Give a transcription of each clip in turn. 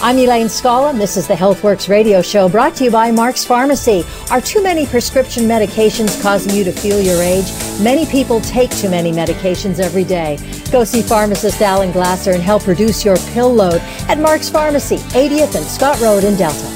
I'm Elaine Scala, and this is the HealthWorks radio show brought to you by Mark's Pharmacy. Are too many prescription medications causing you to feel your age? Many people take too many medications every day. Go see pharmacist Alan Glasser and help reduce your pill load at Mark's Pharmacy, 80th and Scott Road in Delta.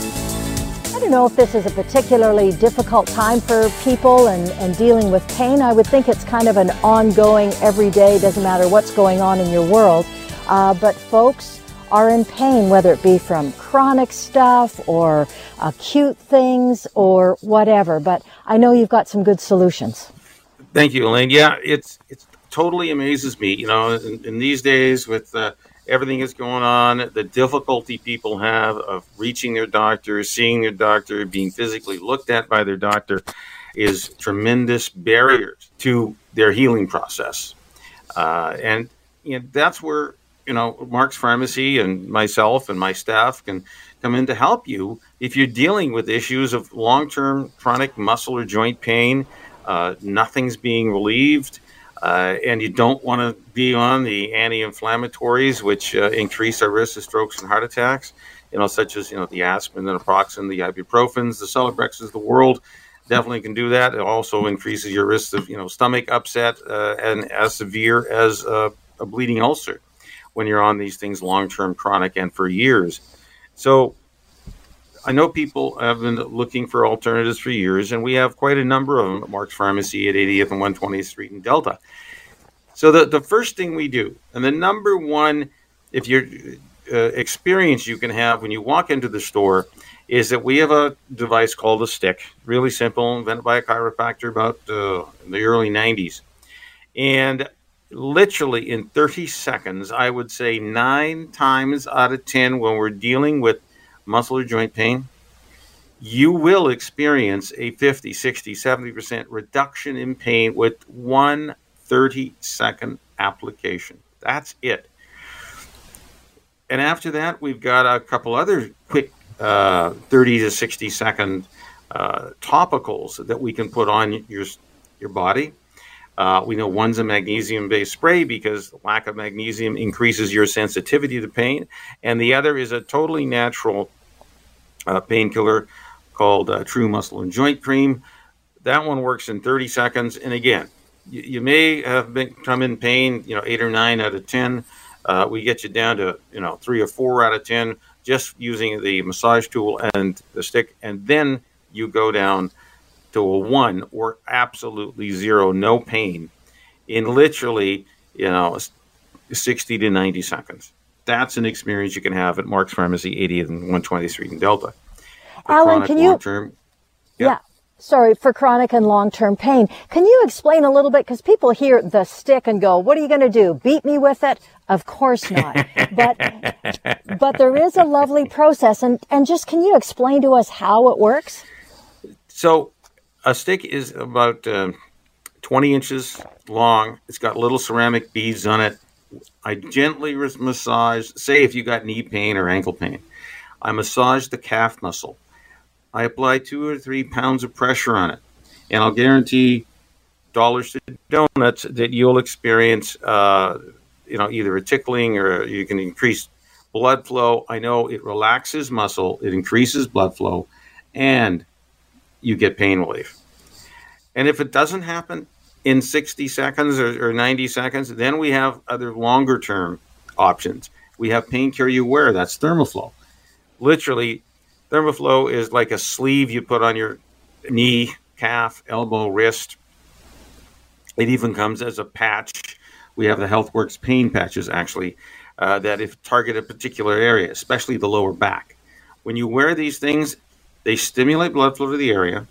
I don't know if this is a particularly difficult time for people and dealing with pain. I would think it's kind of an ongoing, everyday, doesn't matter what's going on in your world. But folks are in pain, whether it be from chronic stuff or acute things or whatever. But I know you've got some good solutions. Thank you, Elaine. Yeah, it totally amazes me. You know, in these days with everything that's going on, the difficulty people have of reaching their doctor, seeing their doctor, being physically looked at by their doctor is tremendous barriers to their healing process. And you know, that's where Mark's Pharmacy and myself and my staff can come in to help you if you're dealing with issues of long-term chronic muscle or joint pain, nothing's being relieved, and you don't want to be on the anti-inflammatories, which increase our risk of strokes and heart attacks, such as, the aspirin, the naproxen, the ibuprofens, the Celebrex of the world. Definitely can do that. It also increases your risk of, stomach upset and as severe as a bleeding ulcer when you're on these things long-term, chronic, and for years. So I know people have been looking for alternatives for years, and we have quite a number of them at Mark's Pharmacy at 80th and 120th Street in Delta. So the first thing we do, and the number one experience you can have when you walk into the store, is that we have a device called a stick, really simple, invented by a chiropractor about in the early 90s. And literally in 30 seconds, I would say 9 times out of 10, when we're dealing with muscle or joint pain, you will experience a 50, 60, 70% reduction in pain with one 30-second application. That's it. And after that, we've got a couple other quick 30 to 60-second topicals that we can put on your body. We know one's a magnesium-based spray because lack of magnesium increases your sensitivity to pain. And the other is a totally natural painkiller called True Muscle and Joint Cream. That one works in 30 seconds. And again, you may have come in pain, 8 or 9 out of 10. We get you down to, 3 or 4 out of 10 just using the massage tool and the stick. And then you go down to a 1 or absolutely 0, no pain, in literally, 60 to 90 seconds. That's an experience you can have at Mark's Pharmacy, 80th and 120th Street in Delta. Alan, can you? Yeah. Sorry, for chronic and long-term pain. Can you explain a little bit? Because people hear the stick and go, what are you going to do? Beat me with it? Of course not. But there is a lovely process. And just can you explain to us how it works? So a stick is about 20 inches long. It's got little ceramic beads on it. I gently massage, say if you got knee pain or ankle pain. I massage the calf muscle. I apply 2 or 3 pounds of pressure on it. And I'll guarantee dollars to donuts that you'll experience, either a tickling or you can increase blood flow. I know it relaxes muscle. It increases blood flow. And you get pain relief. And if it doesn't happen in 60 seconds or 90 seconds, then we have other longer term options. We have painkiller you wear, that's ThermaFlow. Literally, ThermaFlow is like a sleeve you put on your knee, calf, elbow, wrist. It even comes as a patch. We have the HealthWorks pain patches actually that if target a particular area, especially the lower back. When you wear these things, they stimulate blood flow to the area.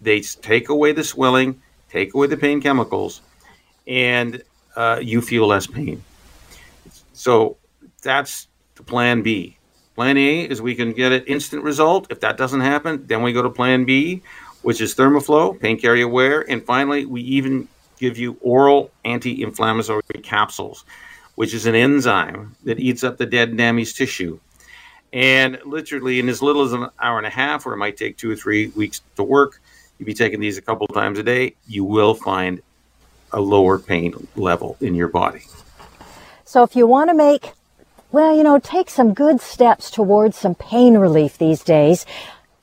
They take away the swelling, take away the pain chemicals, and you feel less pain. So that's the plan B. Plan A is we can get an instant result. If that doesn't happen, then we go to plan B, which is ThermaFlow, pain carrier wear. And finally, we even give you oral anti-inflammatory capsules. which is an enzyme that eats up the dead and damaged tissue. And literally in as little as an hour and a half, or it might take 2 or 3 weeks to work, you'll be taking these a couple of times a day, you will find a lower pain level in your body. So if you want to make, well, you know, take some good steps towards some pain relief these days,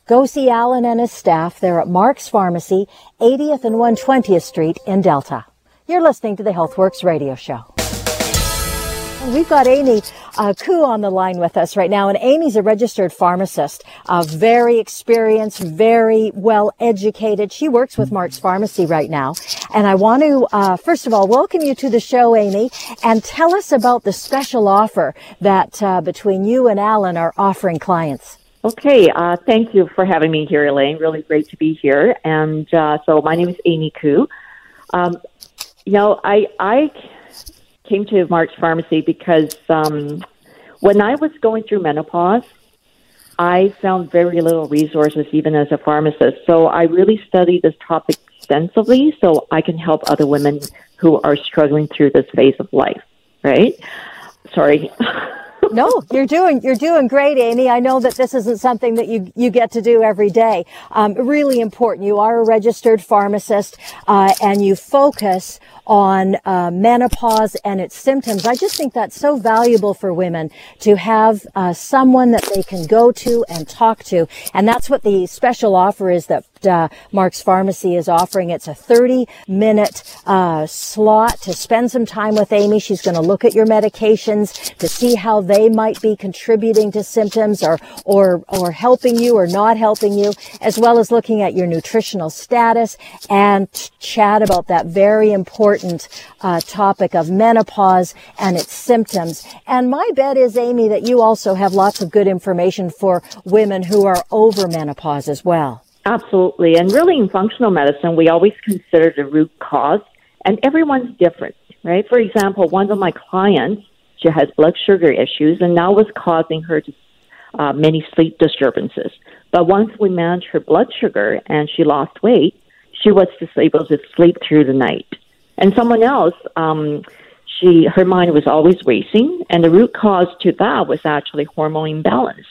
go see Alan and his staff. They're at Mark's Pharmacy, 80th and 120th Street in Delta. You're listening to the HealthWorks Radio Show. We've got Amy Koo on the line with us right now, and Amy's a registered pharmacist, very experienced, very well educated. She works with Mark's Pharmacy right now, and I want to, first of all, welcome you to the show, Amy, and tell us about the special offer that between you and Alan are offering clients. Okay, thank you for having me here, Elaine. Really great to be here. And so my name is Amy Koo. You know, I came to Mark's Pharmacy because when I was going through menopause, I found very little resources, even as a pharmacist. So I really studied this topic extensively so I can help other women who are struggling through this phase of life, right? Sorry. No, you're doing great, Amy. I know that this isn't something that you get to do every day. Really important. You are a registered pharmacist, and you focus on menopause and its symptoms. I just think that's so valuable for women to have someone that they can go to and talk to. And that's what the special offer is that Mark's Pharmacy is offering. It's a 30-minute slot to spend some time with Amy. She's going to look at your medications to see how they might be contributing to symptoms or helping you or not helping you, as well as looking at your nutritional status and chat about that very important topic of menopause and its symptoms. And my bet is, Amy, that you also have lots of good information for women who are over menopause as well. Absolutely. And really, in functional medicine, we always consider the root cause, and everyone's different, right? For example, one of my clients, she has blood sugar issues, and that was causing her many sleep disturbances. But once we managed her blood sugar and she lost weight, she was just able to sleep through the night. And someone else, her mind was always racing, and the root cause to that was actually hormone imbalance.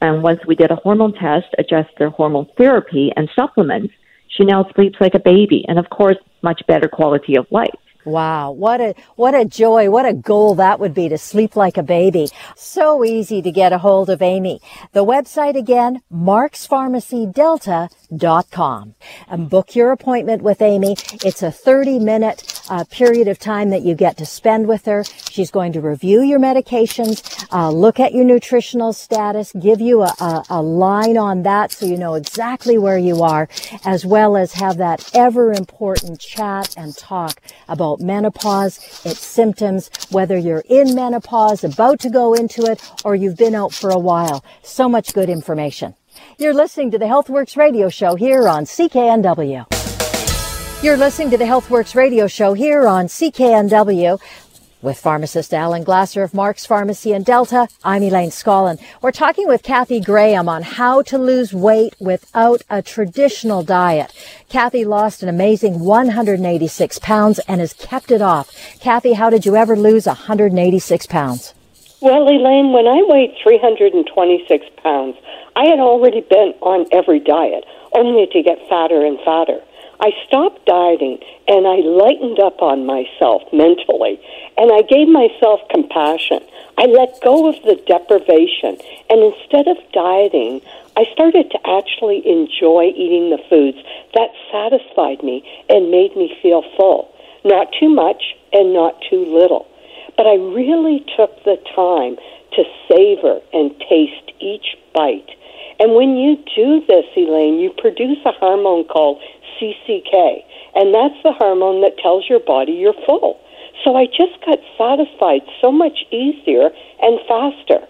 And once we did a hormone test, adjusted their hormone therapy and supplements, she now sleeps like a baby, and of course, much better quality of life. Wow, what a joy, what a goal that would be, to sleep like a baby. So easy to get a hold of Amy. The website again, markspharmacydelta.com. And book your appointment with Amy. It's a 30-minute period of time that you get to spend with her. She's going to review your medications, look at your nutritional status, give you a line on that so you know exactly where you are, as well as have that ever-important chat and talk about menopause, its symptoms, whether you're in menopause, about to go into it, or you've been out for a while. So much good information. You're listening to the HealthWorks Radio Show here on CKNW. You're listening to the HealthWorks Radio Show here on CKNW. With pharmacist Alan Glasser of Mark's Pharmacy in Delta, I'm Elaine Scala. We're talking with Kathy Graham on how to lose weight without a traditional diet. Kathy lost an amazing 186 pounds and has kept it off. Kathy, how did you ever lose 186 pounds? Well, Elaine, when I weighed 326 pounds, I had already been on every diet, only to get fatter and fatter. I stopped dieting, and I lightened up on myself mentally, and I gave myself compassion. I let go of the deprivation, and instead of dieting, I started to actually enjoy eating the foods that satisfied me and made me feel full, not too much and not too little. But I really took the time to savor and taste each bite. And when you do this, Elaine, you produce a hormone called CCK, and that's the hormone that tells your body you're full. So I just got satisfied so much easier and faster.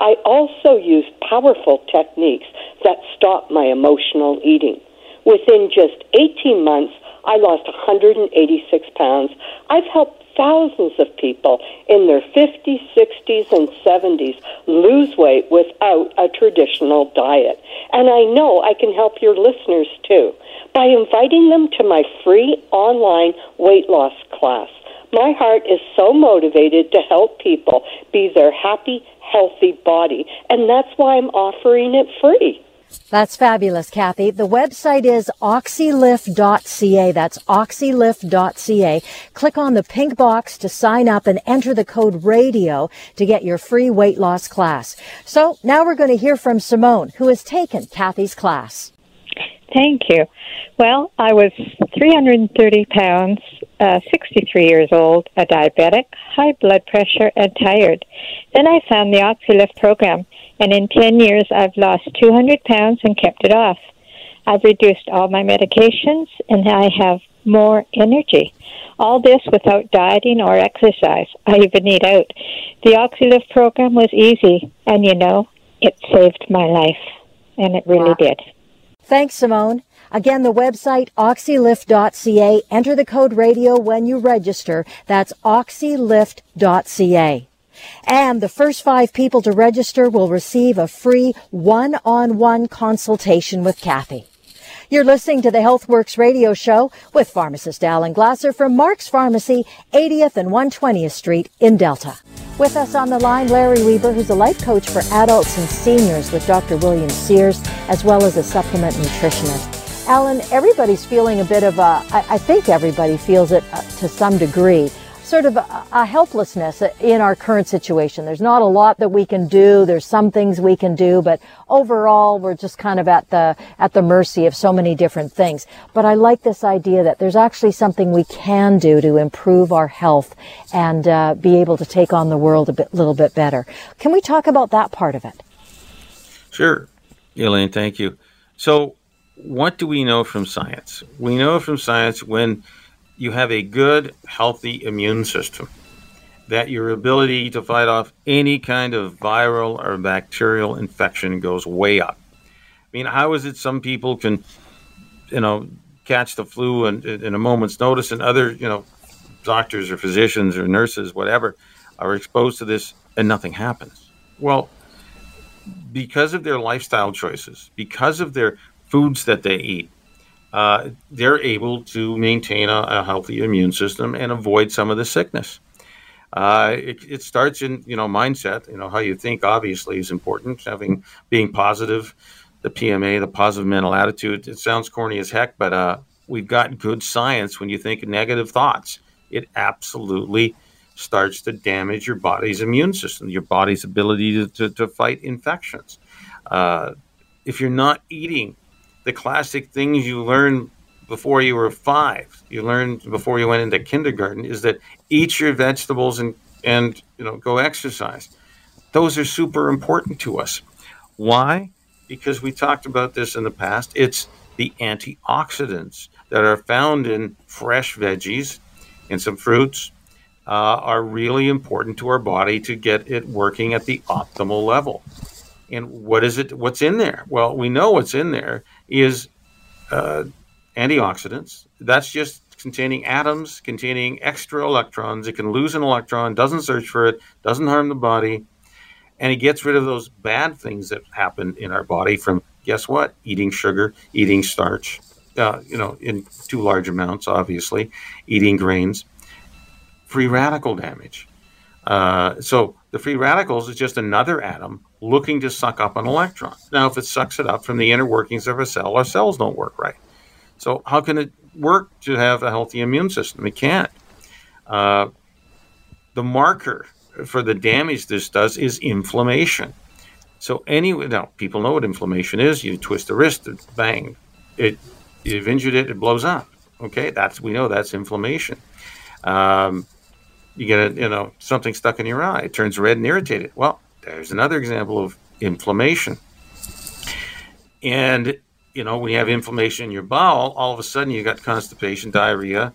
I also used powerful techniques that stopped my emotional eating. Within just 18 months, I lost 186 pounds. I've helped thousands of people in their 50s, 60s, and 70s lose weight without a traditional diet. And I know I can help your listeners too by inviting them to my free online weight loss class. My heart is so motivated to help people be their happy, healthy body, and that's why I'm offering it free. That's fabulous, Kathy. The website is oxylift.ca. That's oxylift.ca. Click on the pink box to sign up and enter the code RADIO to get your free weight loss class. So now we're going to hear from Simone, who has taken Kathy's class. Thank you. Well, I was 330 pounds, 63 years old, a diabetic, high blood pressure, and tired. Then I found the Oxylift program, and in 10 years, I've lost 200 pounds and kept it off. I've reduced all my medications, and I have more energy. All this without dieting or exercise. I even eat out. The Oxylift program was easy, and you know, it saved my life, and it really did. Thanks, Simone. Again, the website, oxylift.ca. Enter the code RADIO when you register. That's oxylift.ca. And the first 5 people to register will receive a free one-on-one consultation with Kathy. You're listening to the HealthWorks Radio Show with pharmacist Alan Glasser from Mark's Pharmacy, 80th and 120th Street in Delta. With us on the line, Larry Weaver, who's a life coach for adults and seniors with Dr. William Sears, as well as a supplement nutritionist. Alan, everybody's feeling a bit of a, I think everybody feels it to some degree, sort of a helplessness in our current situation. There's not a lot that we can do. There's some things we can do, but overall, we're just kind of at the mercy of so many different things. But I like this idea that there's actually something we can do to improve our health and be able to take on the world a little bit better. Can we talk about that part of it? Sure, Elaine, thank you. So what do we know from science? We know from science when you have a good, healthy immune system, that your ability to fight off any kind of viral or bacterial infection goes way up. I mean, how is it some people can, catch the flu in a moment's notice, and other, doctors or physicians or nurses, whatever, are exposed to this and nothing happens? Well, because of their lifestyle choices, because of their foods that they eat, they're able to maintain a healthy immune system and avoid some of the sickness. It starts in, mindset. How you think obviously is important. Being positive, the PMA, the positive mental attitude. It sounds corny as heck, but we've got good science. When you think negative thoughts, it absolutely starts to damage your body's immune system, your body's ability to fight infections. If you're not eating the classic things you learned before you were 5, you learned before you went into kindergarten, is that eat your vegetables and go exercise. Those are super important to us. Why? Because we talked about this in the past. It's the antioxidants that are found in fresh veggies and some fruits are really important to our body to get it working at the optimal level. And what is it? What's in there? Well, we know what's in there is antioxidants. That's just containing atoms, containing extra electrons. It can lose an electron, doesn't search for it, doesn't harm the body, and it gets rid of those bad things that happen in our body from, guess what? Eating sugar, eating starch, in too large amounts, obviously, eating grains, free radical damage. So the free radicals is just another atom looking to suck up an electron. Now, if it sucks it up from the inner workings of a cell, our cells don't work right. So how can it work to have a healthy immune system? It can't. The marker for the damage this does is inflammation. So anyway, now people know what inflammation is. You twist the wrist, bang. You've injured it, it blows up. Okay, that's inflammation. You get something stuck in your eye, it turns red and irritated. Well, there's another example of inflammation. And, when you have inflammation in your bowel, all of a sudden you got constipation, diarrhea,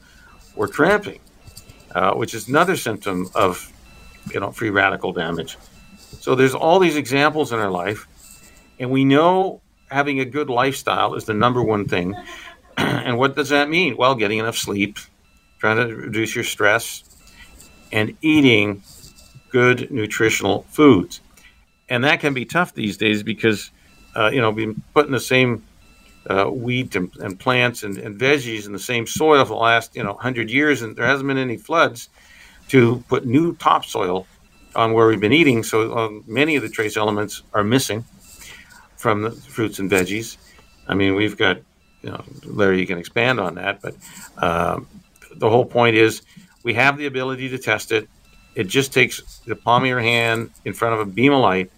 or cramping, which is another symptom of, free radical damage. So there's all these examples in our life. And we know having a good lifestyle is the number one thing. And what does that mean? Well, getting enough sleep, trying to reduce your stress, and eating good nutritional foods. And that can be tough these days because, being put in the same wheat and plants and veggies in the same soil for the last 100 years, and there hasn't been any floods to put new topsoil on where we've been eating. So many of the trace elements are missing from the fruits and veggies. I mean, we've got, Larry, you can expand on that, but the whole point is we have the ability to test it. It just takes the palm of your hand in front of a beam of light,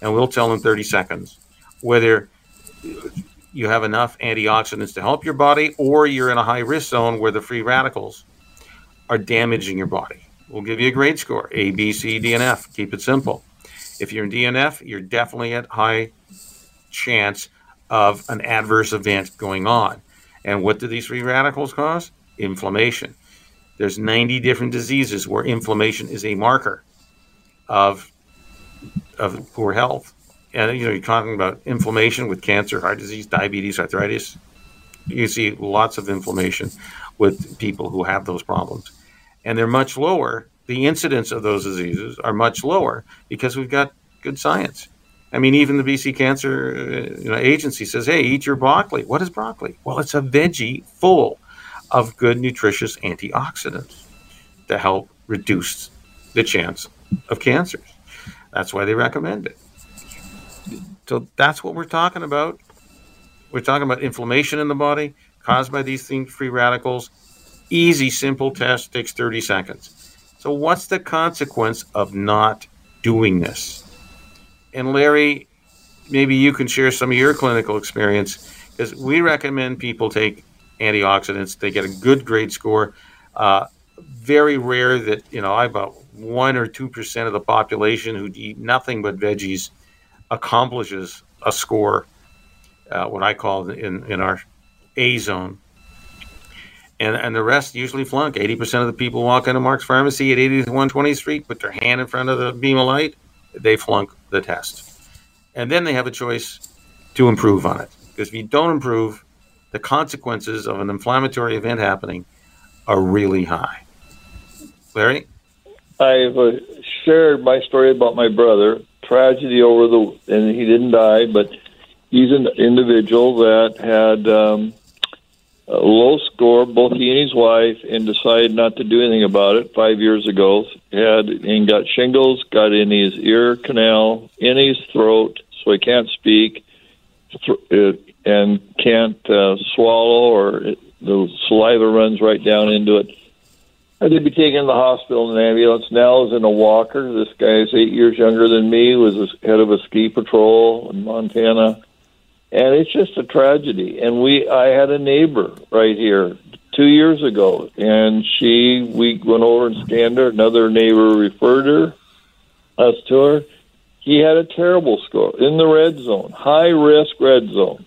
and we'll tell in 30 seconds whether you have enough antioxidants to help your body or you're in a high risk zone where the free radicals are damaging your body. We'll give you a grade score, A, B, C, D, and F. Keep it simple. If you're in DNF, you're definitely at high chance of an adverse event going on. And what do these free radicals cause? Inflammation. There's 90 different diseases where inflammation is a marker of poor health. And, you're talking about inflammation with cancer, heart disease, diabetes, arthritis. You see lots of inflammation with people who have those problems. And they're much lower. The incidence of those diseases are much lower because we've got good science. I mean, even the BC Cancer Agency says, hey, eat your broccoli. What is broccoli? Well, it's a veggie full of good nutritious antioxidants to help reduce the chance of cancers. That's why they recommend it. So that's what we're talking about. We're talking about inflammation in the body caused by these things, free radicals. Easy, simple test, takes 30 seconds. So what's the consequence of not doing this? And Larry, maybe you can share some of your clinical experience, because we recommend people take antioxidants. They get a good grade score. Very rare that, about 1 or 2% of the population who eat nothing but veggies accomplishes a score, what I call in our A zone. And the rest usually flunk. 80% of the people walk into Mark's Pharmacy at 80th and 120th Street, put their hand in front of the beam of light, they flunk the test. And then they have a choice to improve on it. Because if you don't improve, the consequences of an inflammatory event happening are really high. Larry? I've shared my story about my brother. Tragedy and he didn't die, but he's an individual that had a low score, both he and his wife, and decided not to do anything about it 5 years ago. Got shingles, got in his ear canal, in his throat, so he can't speak and can't swallow, or the saliva runs right down into it. Had to be taken to the hospital in an ambulance. Now is in a walker. This guy is 8 years younger than me, was head of a ski patrol in Montana. And it's just a tragedy. And I had a neighbor right here 2 years ago, and we went over and scanned her. Another neighbor referred us to her. He had a terrible score in the red zone, high risk red zone.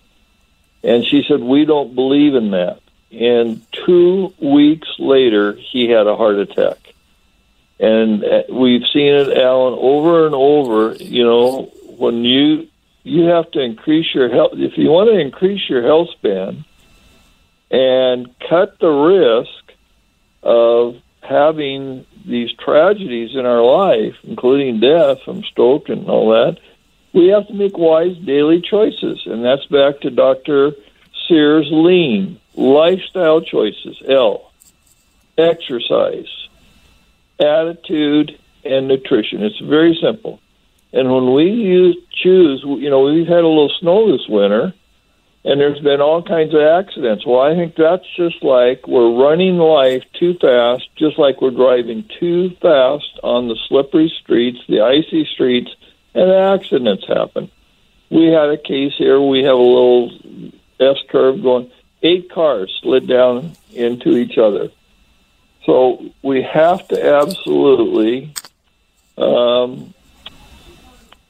And she said, we don't believe in that. And 2 weeks later, he had a heart attack. And we've seen it, Alan, over and over. When you have to increase your health. If you want to increase your health span and cut the risk of having these tragedies in our life, including death from stroke and all that, we have to make wise daily choices. And that's back to Dr. Sears' lean lifestyle choices, L, exercise, attitude, and nutrition. It's very simple. And when we choose, we've had a little snow this winter, and there's been all kinds of accidents. Well, I think that's just like we're running life too fast, just like we're driving too fast on the slippery streets, the icy streets, and accidents happen. We had a case here. We have a little S-curve going. 8 cars slid down into each other. So we have to absolutely...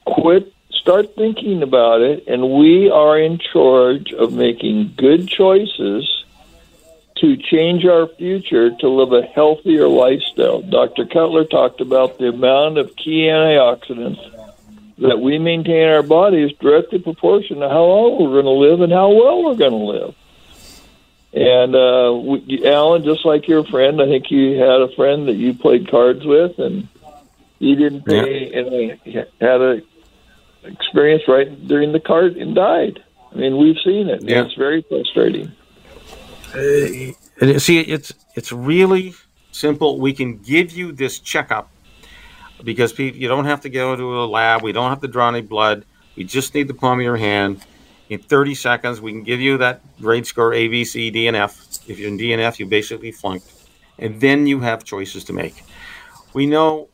quit, start thinking about it, and we are in charge of making good choices to change our future to live a healthier lifestyle. Dr. Cutler talked about the amount of key antioxidants that we maintain in our body is directly proportional to how long we're going to live and how well we're going to live. And Alan, just like your friend, I think you had a friend that you played cards with, and he didn't pay, and he had an experience right during the card and died. I mean, we've seen it. Yeah. It's very frustrating. See, it's really simple. We can give you this checkup because you don't have to go to a lab. We don't have to draw any blood. We just need the palm of your hand. In 30 seconds, we can give you that grade score A, B, C, D, and F. If you're in D and F, you basically flunked. And then you have choices to make. We know,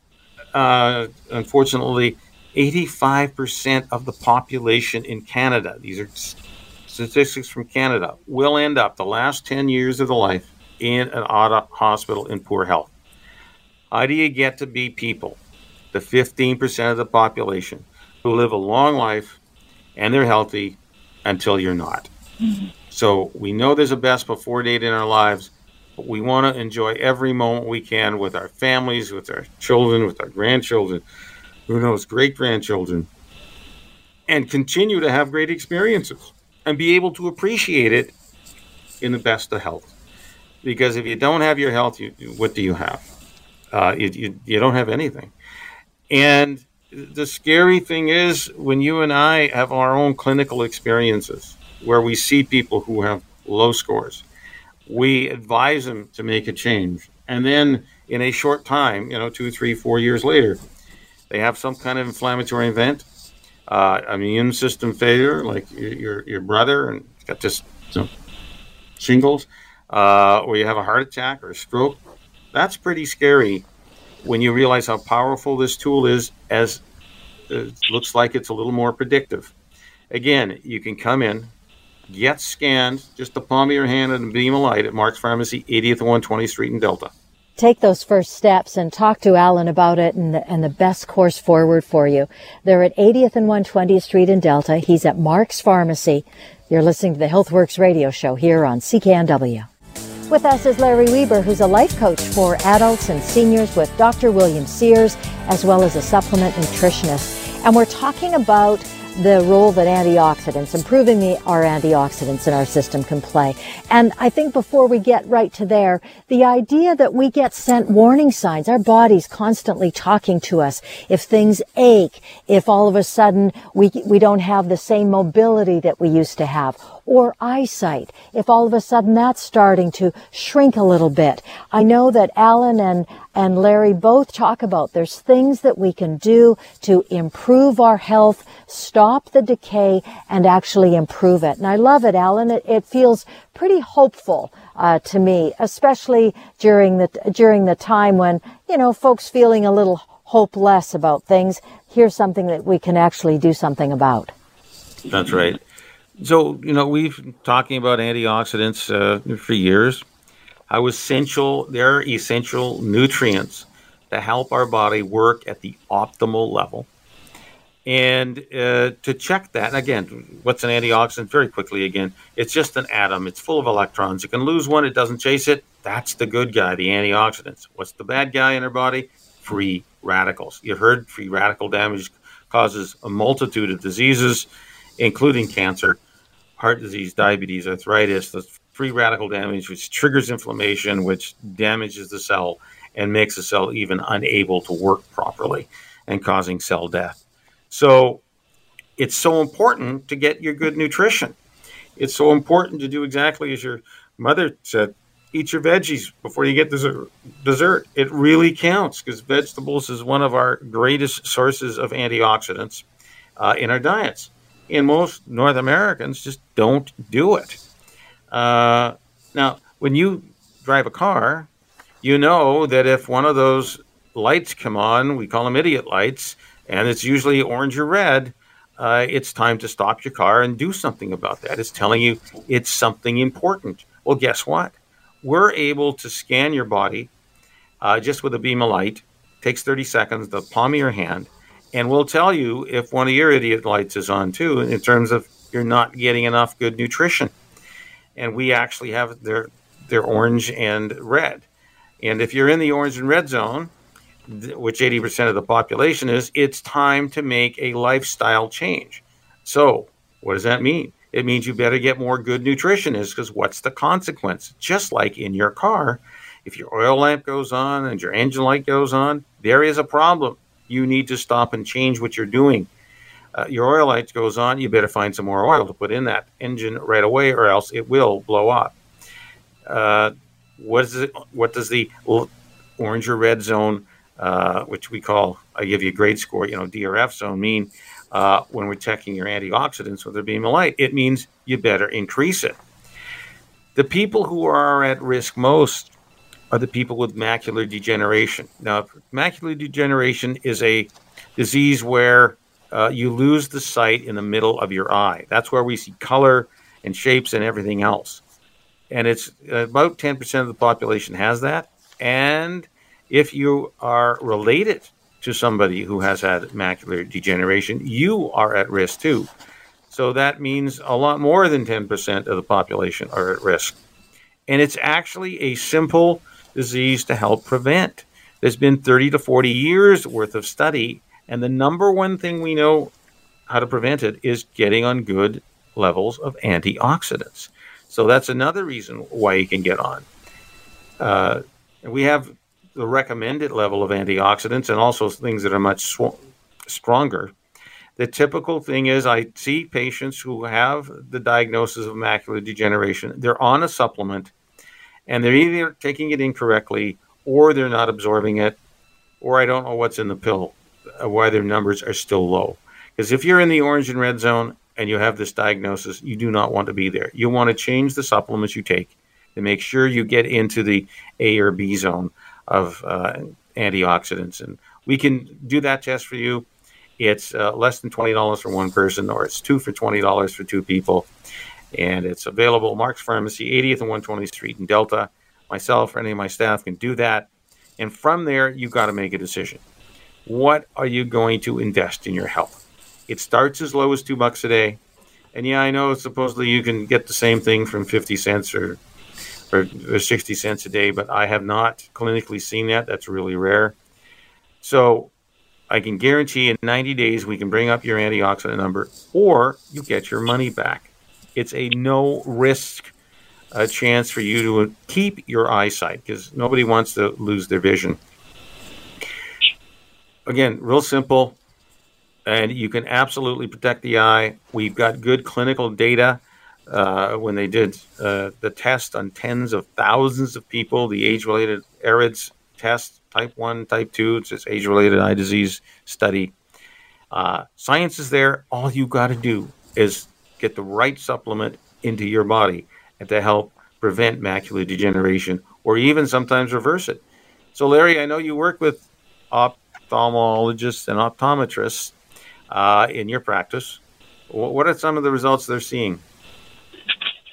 unfortunately, 85% of the population in Canada, these are statistics from Canada, will end up the last 10 years of their life in an odd hospital in poor health. How do you get to be people, the 15% of the population, who live a long life and they're healthy until you're not? Mm-hmm. So we know there's a best before date in our lives, but we want to enjoy every moment we can with our families, with our children, with our grandchildren, who knows, great-grandchildren, and continue to have great experiences and be able to appreciate it in the best of health. Because if you don't have your health, what do you have? You don't have anything. And the scary thing is when you and I have our own clinical experiences where we see people who have low scores, we advise them to make a change. And then in a short time, 2, 3, 4 years later, they have some kind of inflammatory event, immune system failure, like your brother, and got just shingles, or you have a heart attack or a stroke. That's pretty scary when you realize how powerful this tool is, as it looks like it's a little more predictive. Again, you can come in, get scanned, just the palm of your hand and a beam of light at Mark's Pharmacy, 80th and 120th Street in Delta. Take those first steps and talk to Alan about it and the best course forward for you. They're at 80th and 120th Street in Delta. He's at Mark's Pharmacy. You're listening to the HealthWorks radio show here on CKNW. With us is Larry Weaver, who's a life coach for adults and seniors with Dr. William Sears, as well as a supplement nutritionist. And we're talking about the role that antioxidants, improving our antioxidants in our system can play. And I think before we get right to there, the idea that we get sent warning signs, our body's constantly talking to us. If things ache, if all of a sudden we don't have the same mobility that we used to have, or eyesight, if all of a sudden that's starting to shrink a little bit. I know that Alan and Larry both talk about there's things that we can do to improve our health, stop the decay, and actually improve it. And I love it, Alan. It feels pretty hopeful to me, especially during the time when, folks feeling a little hopeless about things. Here's something that we can actually do something about. That's right. So, we've been talking about antioxidants for years, how essential, they're essential nutrients to help our body work at the optimal level. And to check that, again, what's an antioxidant? Very quickly, again, it's just an atom. It's full of electrons. You can lose one. It doesn't chase it. That's the good guy, the antioxidants. What's the bad guy in our body? Free radicals. You've heard free radical damage causes a multitude of diseases, including cancer, heart disease, diabetes, arthritis. The free radical damage, which triggers inflammation, which damages the cell and makes the cell even unable to work properly and causing cell death. So it's so important to get your good nutrition. It's so important to do exactly as your mother said, eat your veggies before you get dessert. It really counts because vegetables is one of our greatest sources of antioxidants in our diets. And most North Americans just don't do it. Now, when you drive a car, you know that if one of those lights come on, we call them idiot lights, and it's usually orange or red, it's time to stop your car and do something about that. It's telling you it's something important. Well, guess what? We're able to scan your body just with a beam of light. Takes 30 seconds, the palm of your hand. And we'll tell you if one of your idiot lights is on, too, in terms of you're not getting enough good nutrition. And we actually have their orange and red. And if you're in the orange and red zone, which 80% of the population is, it's time to make a lifestyle change. So what does that mean? It means you better get more good nutrition, because what's the consequence? Just like in your car, if your oil lamp goes on and your engine light goes on, there is a problem. You need to stop and change what you're doing. your oil light goes on, you better find some more oil to put in that engine right away, or else it will blow up. What does the orange or red zone, which we call, I give you a grade score, you know, DRF zone, mean when we're checking your antioxidants with a beam of light? It means you better increase it. The people who are at risk most are the people with macular degeneration. Now, macular degeneration is a disease where you lose the sight in the middle of your eye. That's where we see color and shapes and everything else. And it's about 10% of the population has that. And if you are related to somebody who has had macular degeneration, you are at risk too. So that means a lot more than 10% of the population are at risk. And it's actually a simple disease to help prevent. There's been 30 to 40 years worth of study, and the number one thing we know how to prevent it is getting on good levels of antioxidants. So that's another reason why you can get on. We have the recommended level of antioxidants and also things that are much stronger. The typical thing is I see patients who have the diagnosis of macular degeneration. They're on a supplement, and they're either taking it incorrectly, or they're not absorbing it, or I don't know what's in the pill, why their numbers are still low. Because if you're in the orange and red zone and you have this diagnosis, you do not want to be there. You want to change the supplements you take to make sure you get into the A or B zone of antioxidants. And we can do that test for you. It's less than $20 for one person, or it's two for $20 for two people. And it's available at Mark's Pharmacy, 80th and 120th Street in Delta. Myself or any of my staff can do that. And from there, you've got to make a decision. What are you going to invest in your health? It starts as low as $2 a day. And yeah, I know supposedly you can get the same thing from 50 cents or 60 cents a day, but I have not clinically seen that. That's really rare. So I can guarantee in 90 days we can bring up your antioxidant number, or you get your money back. It's a no-risk chance for you to keep your eyesight, because nobody wants to lose their vision. Again, real simple, and you can absolutely protect the eye. We've got good clinical data. When they did the test on tens of thousands of people, the age-related AREDS test, type 1, type 2, it's this age-related eye disease study. Science is there. All you got to do is get the right supplement into your body and to help prevent macular degeneration, or even sometimes reverse it. So, Larry, I know you work with ophthalmologists and optometrists in your practice. What are some of the results they're seeing?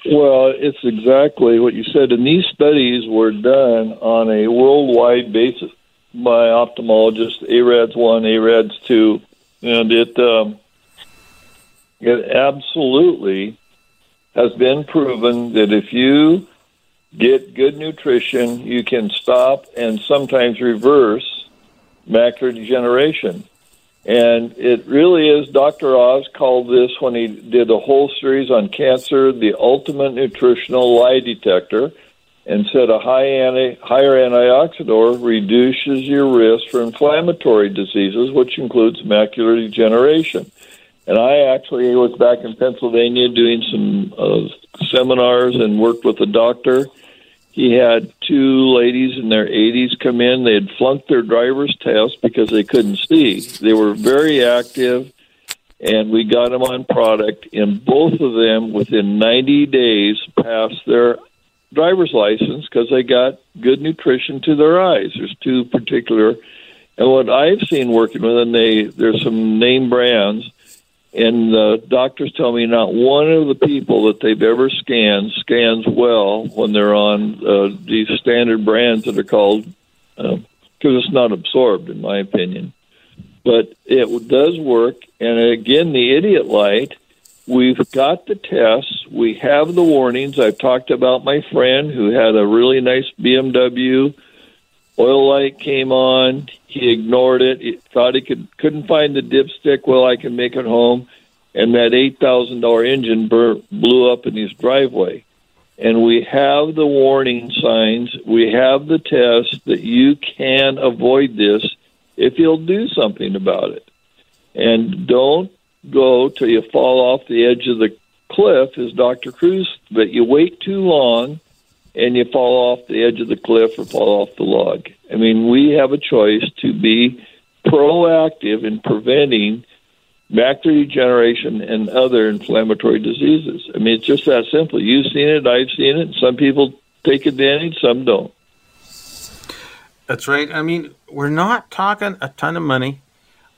Well, it's exactly what you said. And these studies were done on a worldwide basis by ophthalmologists, AREDS 1, AREDS 2, and it absolutely has been proven that if you get good nutrition, you can stop and sometimes reverse macular degeneration. And it really is, Dr. Oz called this, when he did a whole series on cancer, the ultimate nutritional lie detector, and said a higher antioxidant reduces your risk for inflammatory diseases, which includes macular degeneration. And I actually was back in Pennsylvania doing some seminars and worked with a doctor. He had two ladies in their 80s come in. They had flunked their driver's test because they couldn't see. They were very active, and we got them on product, and both of them within 90 days passed their driver's license because they got good nutrition to their eyes. There's two particular, and what I've seen working with them, there's some name brands, and the doctors tell me not one of the people that they've ever scanned scans well when they're on these standard brands that are called, because it's not absorbed, in my opinion. But it does work. And again, the idiot light, we've got the tests. We have the warnings. I've talked about my friend who had a really nice BMW. Oil light came on. He ignored it. He thought he couldn't find the dipstick. Well, I can make it home. And that $8,000 engine blew up in his driveway. And we have the warning signs. We have the test that you can avoid this if you'll do something about it. And don't go till you fall off the edge of the cliff, as Dr. Cruz, but you wait too long and you fall off the edge of the cliff or fall off the log. I mean, we have a choice to be proactive in preventing macular degeneration and other inflammatory diseases. I mean, it's just that simple. You've seen it, I've seen it. Some people take advantage, some don't. That's right. I mean, we're not talking a ton of money.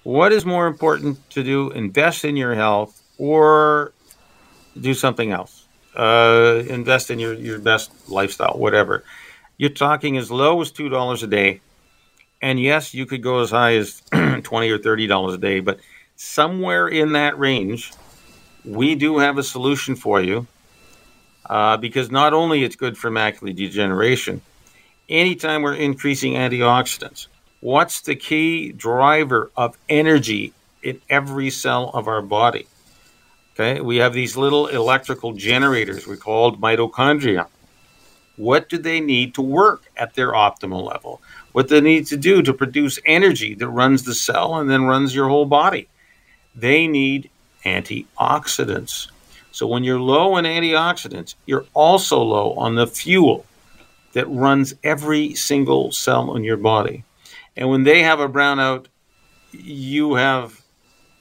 What is more important to do? Invest in your health or do something else? Invest in your best lifestyle, whatever. You're talking as low as $2 a day. And yes, you could go as high as $20 or $30 a day, but somewhere in that range, we do have a solution for you because not only it's good for macular degeneration, anytime we're increasing antioxidants, what's the key driver of energy in every cell of our body? Okay, we have these little electrical generators we called mitochondria. What do they need to work at their optimal level? What they need to do to produce energy that runs the cell and then runs your whole body? They need antioxidants. So when you're low in antioxidants, you're also low on the fuel that runs every single cell in your body. And when they have a brownout, you have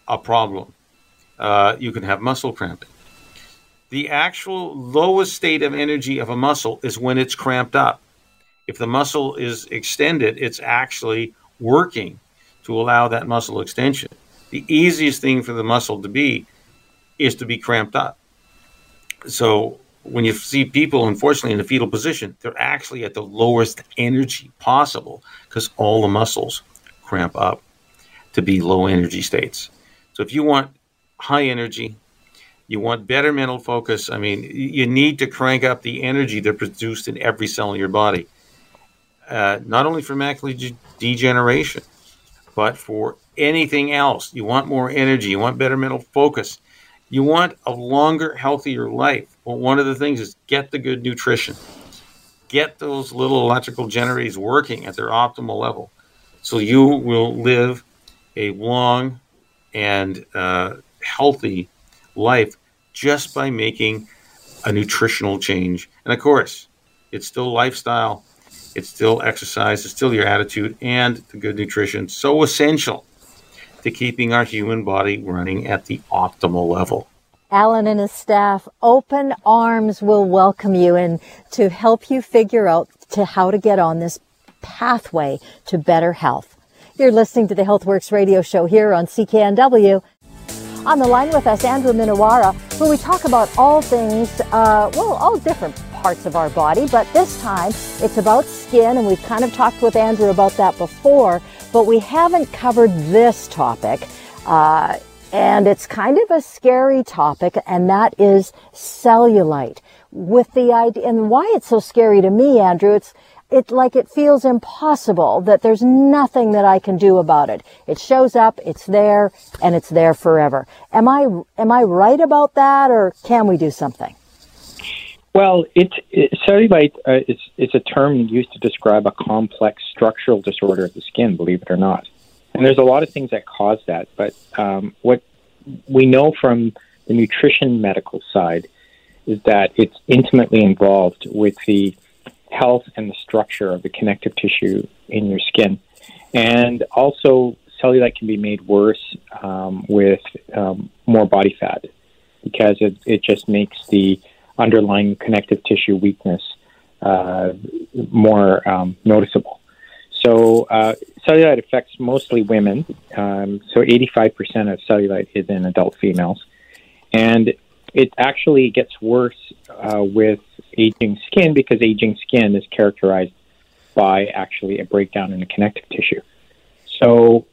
a problem. You can have muscle cramping. The actual lowest state of energy of a muscle is when it's cramped up. If the muscle is extended, it's actually working to allow that muscle extension. The easiest thing for the muscle to be is to be cramped up. So when you see people, unfortunately, in the fetal position, they're actually at the lowest energy possible because all the muscles cramp up to be low energy states. So if you want high energy, you want better mental focus, I mean, you need to crank up the energy that's produced in every cell in your body, not only for macular degeneration, but for anything else. You want more energy. You want better mental focus. You want a longer, healthier life. Well, one of the things is get the good nutrition. Get those little electrical generators working at their optimal level so you will live a long and healthy life just by making a nutritional change. And, of course, it's still lifestyle. It's still exercise. It's still your attitude and the good nutrition. So essential to keeping our human body running at the optimal level. Alan and his staff, open arms will welcome you and to help you figure out how to get on this pathway to better health. You're listening to the HealthWorks radio show here on CKNW. On the line with us, Andrew Minawara, where we talk about all things, all different parts of our body, but this time it's about skin, and we've kind of talked with Andrew about that before, but we haven't covered this topic, and it's kind of a scary topic, and that is cellulite. With the idea, and why it's so scary to me, Andrew, it feels impossible that there's nothing that I can do about it. It shows up, it's there, and it's there forever. Am I right about that, or can we do something? Well, cellulite it's a term used to describe a complex structural disorder of the skin, believe it or not. And there's a lot of things that cause that. But what we know from the nutrition medical side is that it's intimately involved with the health and the structure of the connective tissue in your skin. And also, cellulite can be made worse with more body fat because it just makes the underlying connective tissue weakness more noticeable. So cellulite affects mostly women. So 85% of cellulite is in adult females. And it actually gets worse with aging skin because aging skin is characterized by actually a breakdown in the connective tissue. So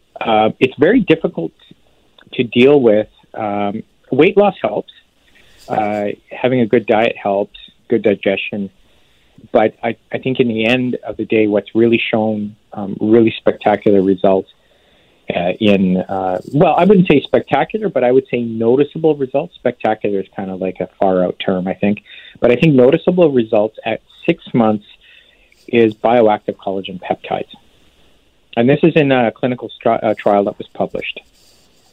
it's very difficult to deal with. Weight loss helps. Having a good diet helps, good digestion. But I think in the end of the day, what's really shown really spectacular results I wouldn't say spectacular, but I would say noticeable results. Spectacular is kind of like a far-out term, I think. But I think noticeable results at 6 months is bioactive collagen peptides. And this is in a clinical trial that was published.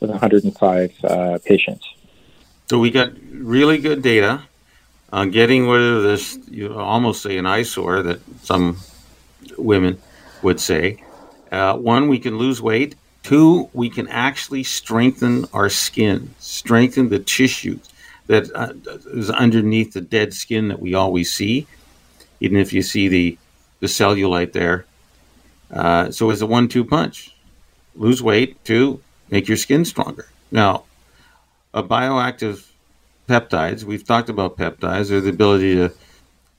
with 105 patients. So we got really good data on getting rid of this, you almost say an eyesore that some women would say. One, we can lose weight. Two, we can actually strengthen our skin, strengthen the tissue that is underneath the dead skin that we always see, even if you see the cellulite there. So it's a 1-2 punch. Lose weight, two, make your skin stronger. Now, a bioactive peptides, we've talked about peptides, are the ability to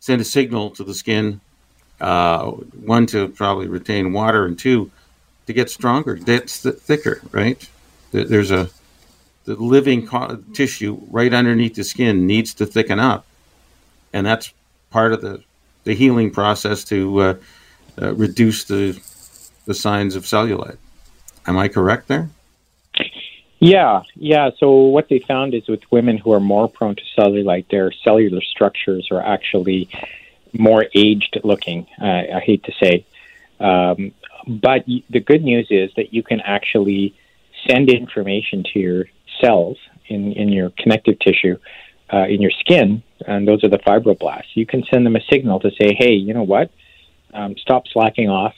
send a signal to the skin, one, to probably retain water, and two, to get stronger, that's thicker, right? There's the living tissue right underneath the skin needs to thicken up, and that's part of the healing process to reduce the signs of cellulite. Am I correct there? Yeah. So what they found is with women who are more prone to cellulite, their cellular structures are actually more aged looking, I hate to say. But the good news is that you can actually send information to your cells in your connective tissue, in your skin, and those are the fibroblasts. You can send them a signal to say, hey, you know what? Stop slacking off,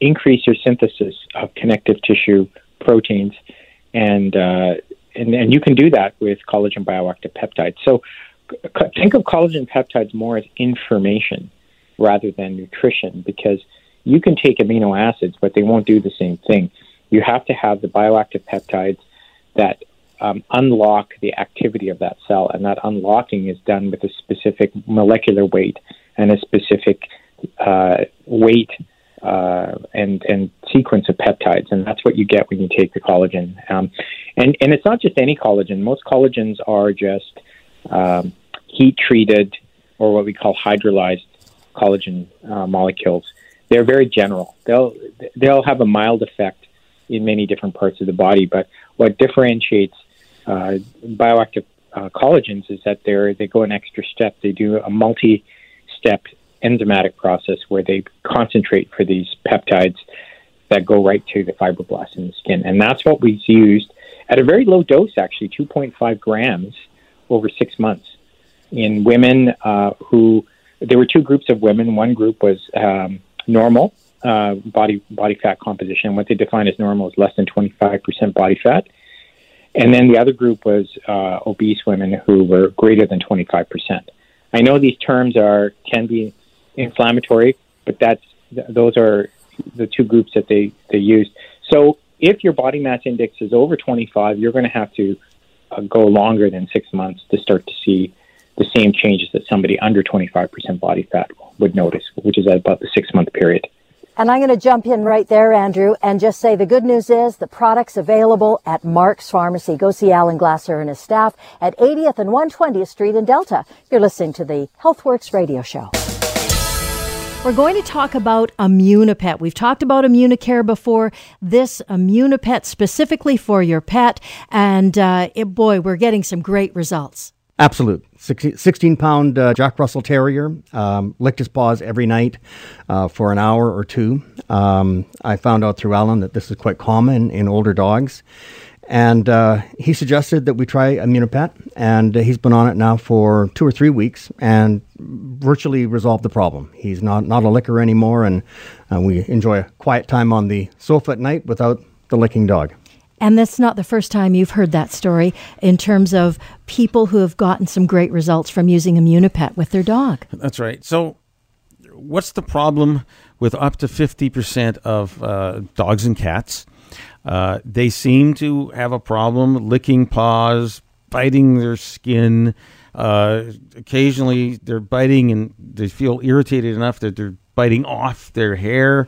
increase your synthesis of connective tissue proteins, and you can do that with collagen bioactive peptides. So think of collagen peptides more as information rather than nutrition, because you can take amino acids, but they won't do the same thing. You have to have the bioactive peptides that unlock the activity of that cell, and that unlocking is done with a specific molecular weight and a specific weight and sequence of peptides, and that's what you get when you take the collagen. And it's not just any collagen. Most collagens are just heat-treated or what we call hydrolyzed collagen molecules. They're very general. They'll have a mild effect in many different parts of the body, but what differentiates bioactive collagens is that they go an extra step. They do a multi-step enzymatic process where they concentrate for these peptides that go right to the fibroblasts in the skin. And that's what we used at a very low dose, actually, 2.5 grams over 6 months. In women who, there were two groups of women. One group was normal body fat composition. What they define as normal is less than 25% body fat. And then the other group was obese women who were greater than 25%. I know these terms can be inflammatory, but those are the two groups that they used. So if your body mass index is over 25, you're going to have to go longer than 6 months to start to see the same changes that somebody under 25% body fat would notice, which is at about the 6-month period. And I'm going to jump in right there, Andrew, and just say the good news is the product's available at Mark's Pharmacy. Go see Alan Glasser and his staff at 80th and 120th Street in Delta. You're listening to the HealthWorks Radio Show. We're going to talk about Immunipet. We've talked about Immunicare before. This Immunipet specifically for your pet. And boy, we're getting some great results. Absolute. 16-pound Jack Russell Terrier. Licked his paws every night for an hour or two. I found out through Alan that this is quite common in older dogs. And he suggested that we try Immunipet, and he's been on it now for 2 or 3 weeks and virtually resolved the problem. He's not a licker anymore, and we enjoy a quiet time on the sofa at night without the licking dog. And that's not the first time you've heard that story in terms of people who have gotten some great results from using Immunipet with their dog. That's right. So what's the problem with up to 50% of dogs and cats? They seem to have a problem licking paws, biting their skin. Occasionally they're biting and they feel irritated enough that they're biting off their hair.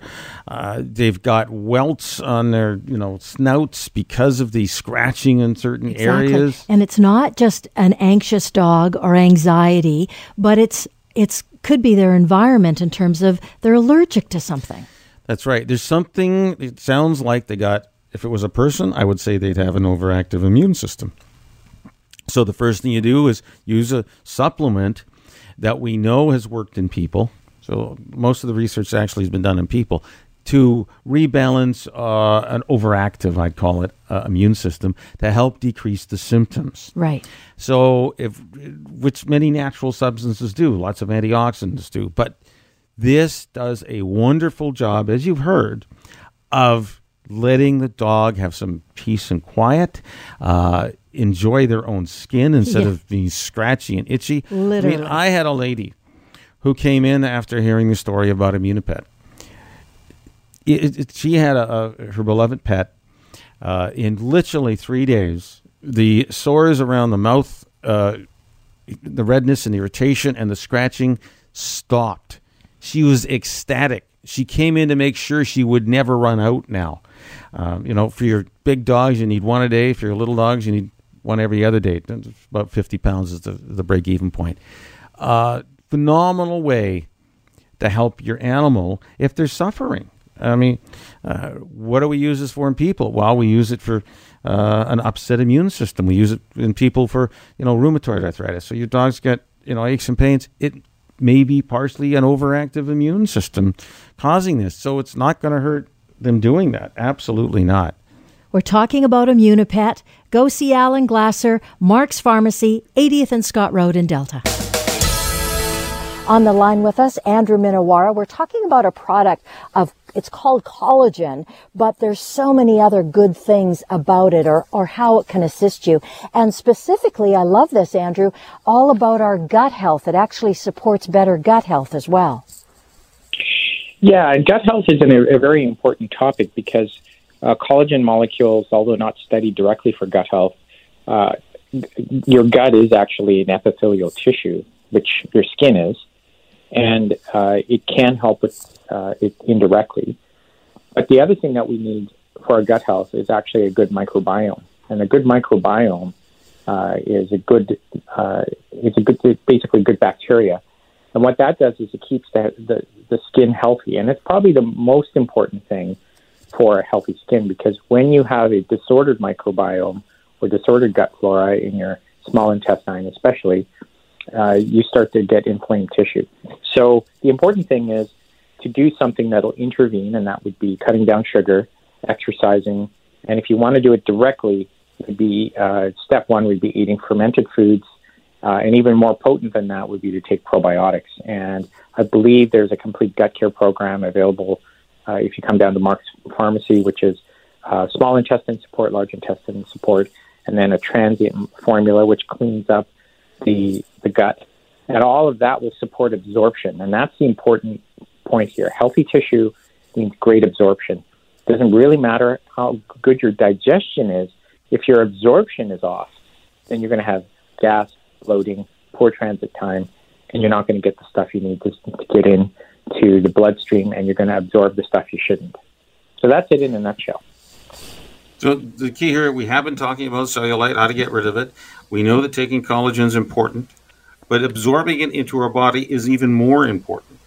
They've got welts on their, snouts because of the scratching in certain areas. And it's not just an anxious dog or anxiety, but it's could be their environment in terms of they're allergic to something. That's right. There's something, it sounds like they got, if it was a person, I would say they'd have an overactive immune system. So the first thing you do is use a supplement that we know has worked in people. So most of the research actually has been done in people to rebalance an overactive, I'd call it, immune system to help decrease the symptoms. Right. So, which many natural substances do, lots of antioxidants do, but this does a wonderful job, as you've heard, of letting the dog have some peace and quiet, enjoy their own skin instead of being scratchy and itchy. Literally. I mean, I had a lady who came in after hearing the story about Immunipet. She had her beloved pet. In literally 3 days, the sores around the mouth, the redness and irritation and the scratching stopped. She was ecstatic. She came in to make sure she would never run out now. For your big dogs, you need one a day. For your little dogs, you need one every other day. About 50 pounds is the break-even point. Phenomenal way to help your animal if they're suffering. I mean, what do we use this for in people? Well, we use it for an upset immune system. We use it in people for, rheumatoid arthritis. So your dogs get, aches and pains. It may be partially an overactive immune system causing this. So it's not going to hurt them doing that. Absolutely not. We're talking about Immunipet. Go see Alan Glasser, Mark's Pharmacy, 80th and Scott Road in Delta. On the line with us, Andrew Minawara. We're talking about a product it's called collagen, but there's so many other good things about it or how it can assist you. And specifically, I love this, Andrew, all about our gut health. It actually supports better gut health as well. Yeah, and gut health is a very important topic because collagen molecules, although not studied directly for gut health, your gut is actually an epithelial tissue, which your skin is. And it can help with it indirectly. But the other thing that we need for our gut health is actually a good microbiome. And a good microbiome is basically good bacteria. And what that does is it keeps the skin healthy. And it's probably the most important thing for a healthy skin, because when you have a disordered microbiome or disordered gut flora in your small intestine especially, you start to get inflamed tissue. So the important thing is to do something that'll intervene, and that would be cutting down sugar, exercising, and if you want to do it directly, it would be step one would be eating fermented foods, and even more potent than that would be to take probiotics. And I believe there's a complete gut care program available if you come down to Mark's Pharmacy, which is small intestine support, large intestine support, and then a transient formula which cleans up the gut, and all of that will support absorption. And that's the important point here. Healthy tissue means great absorption. It doesn't really matter how good your digestion is. If your absorption is off, then you're going to have gas, bloating, poor transit time, and you're not going to get the stuff you need to get into the bloodstream, and you're going to absorb the stuff you shouldn't. So that's it in a nutshell. So the key here, we have been talking about cellulite, how to get rid of it. We know that taking collagen is important, but absorbing it into our body is even more important.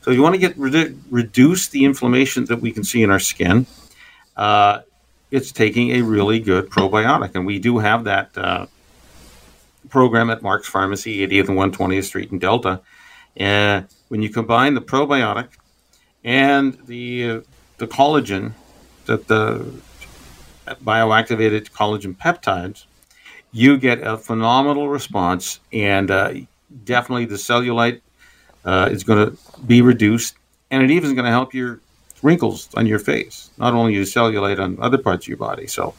So you want to reduce the inflammation that we can see in our skin. It's taking a really good probiotic, and we do have that program at Mark's Pharmacy, 80th and 120th Street in Delta. When you combine the probiotic and the collagen that the bioactivated collagen peptides, you get a phenomenal response, and definitely the cellulite is going to be reduced, and it even is going to help your wrinkles on your face, not only your cellulite on other parts of your body. So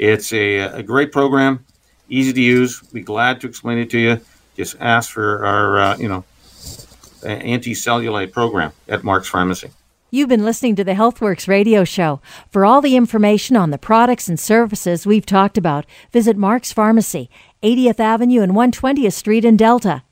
it's a great program, easy to use. We'd be glad to explain it to you. Just ask for our, anti-cellulite program at Mark's Pharmacy. You've been listening to the HealthWorks radio show. For all the information on the products and services we've talked about, visit Mark's Pharmacy, 80th Avenue and 120th Street in Delta.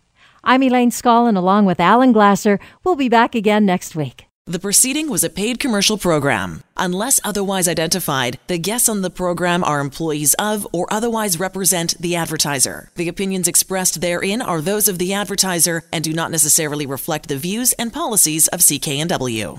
I'm Elaine Scala, along with Alan Glasser. We'll be back again next week. The proceeding was a paid commercial program. Unless otherwise identified, the guests on the program are employees of or otherwise represent the advertiser. The opinions expressed therein are those of the advertiser and do not necessarily reflect the views and policies of CKNW.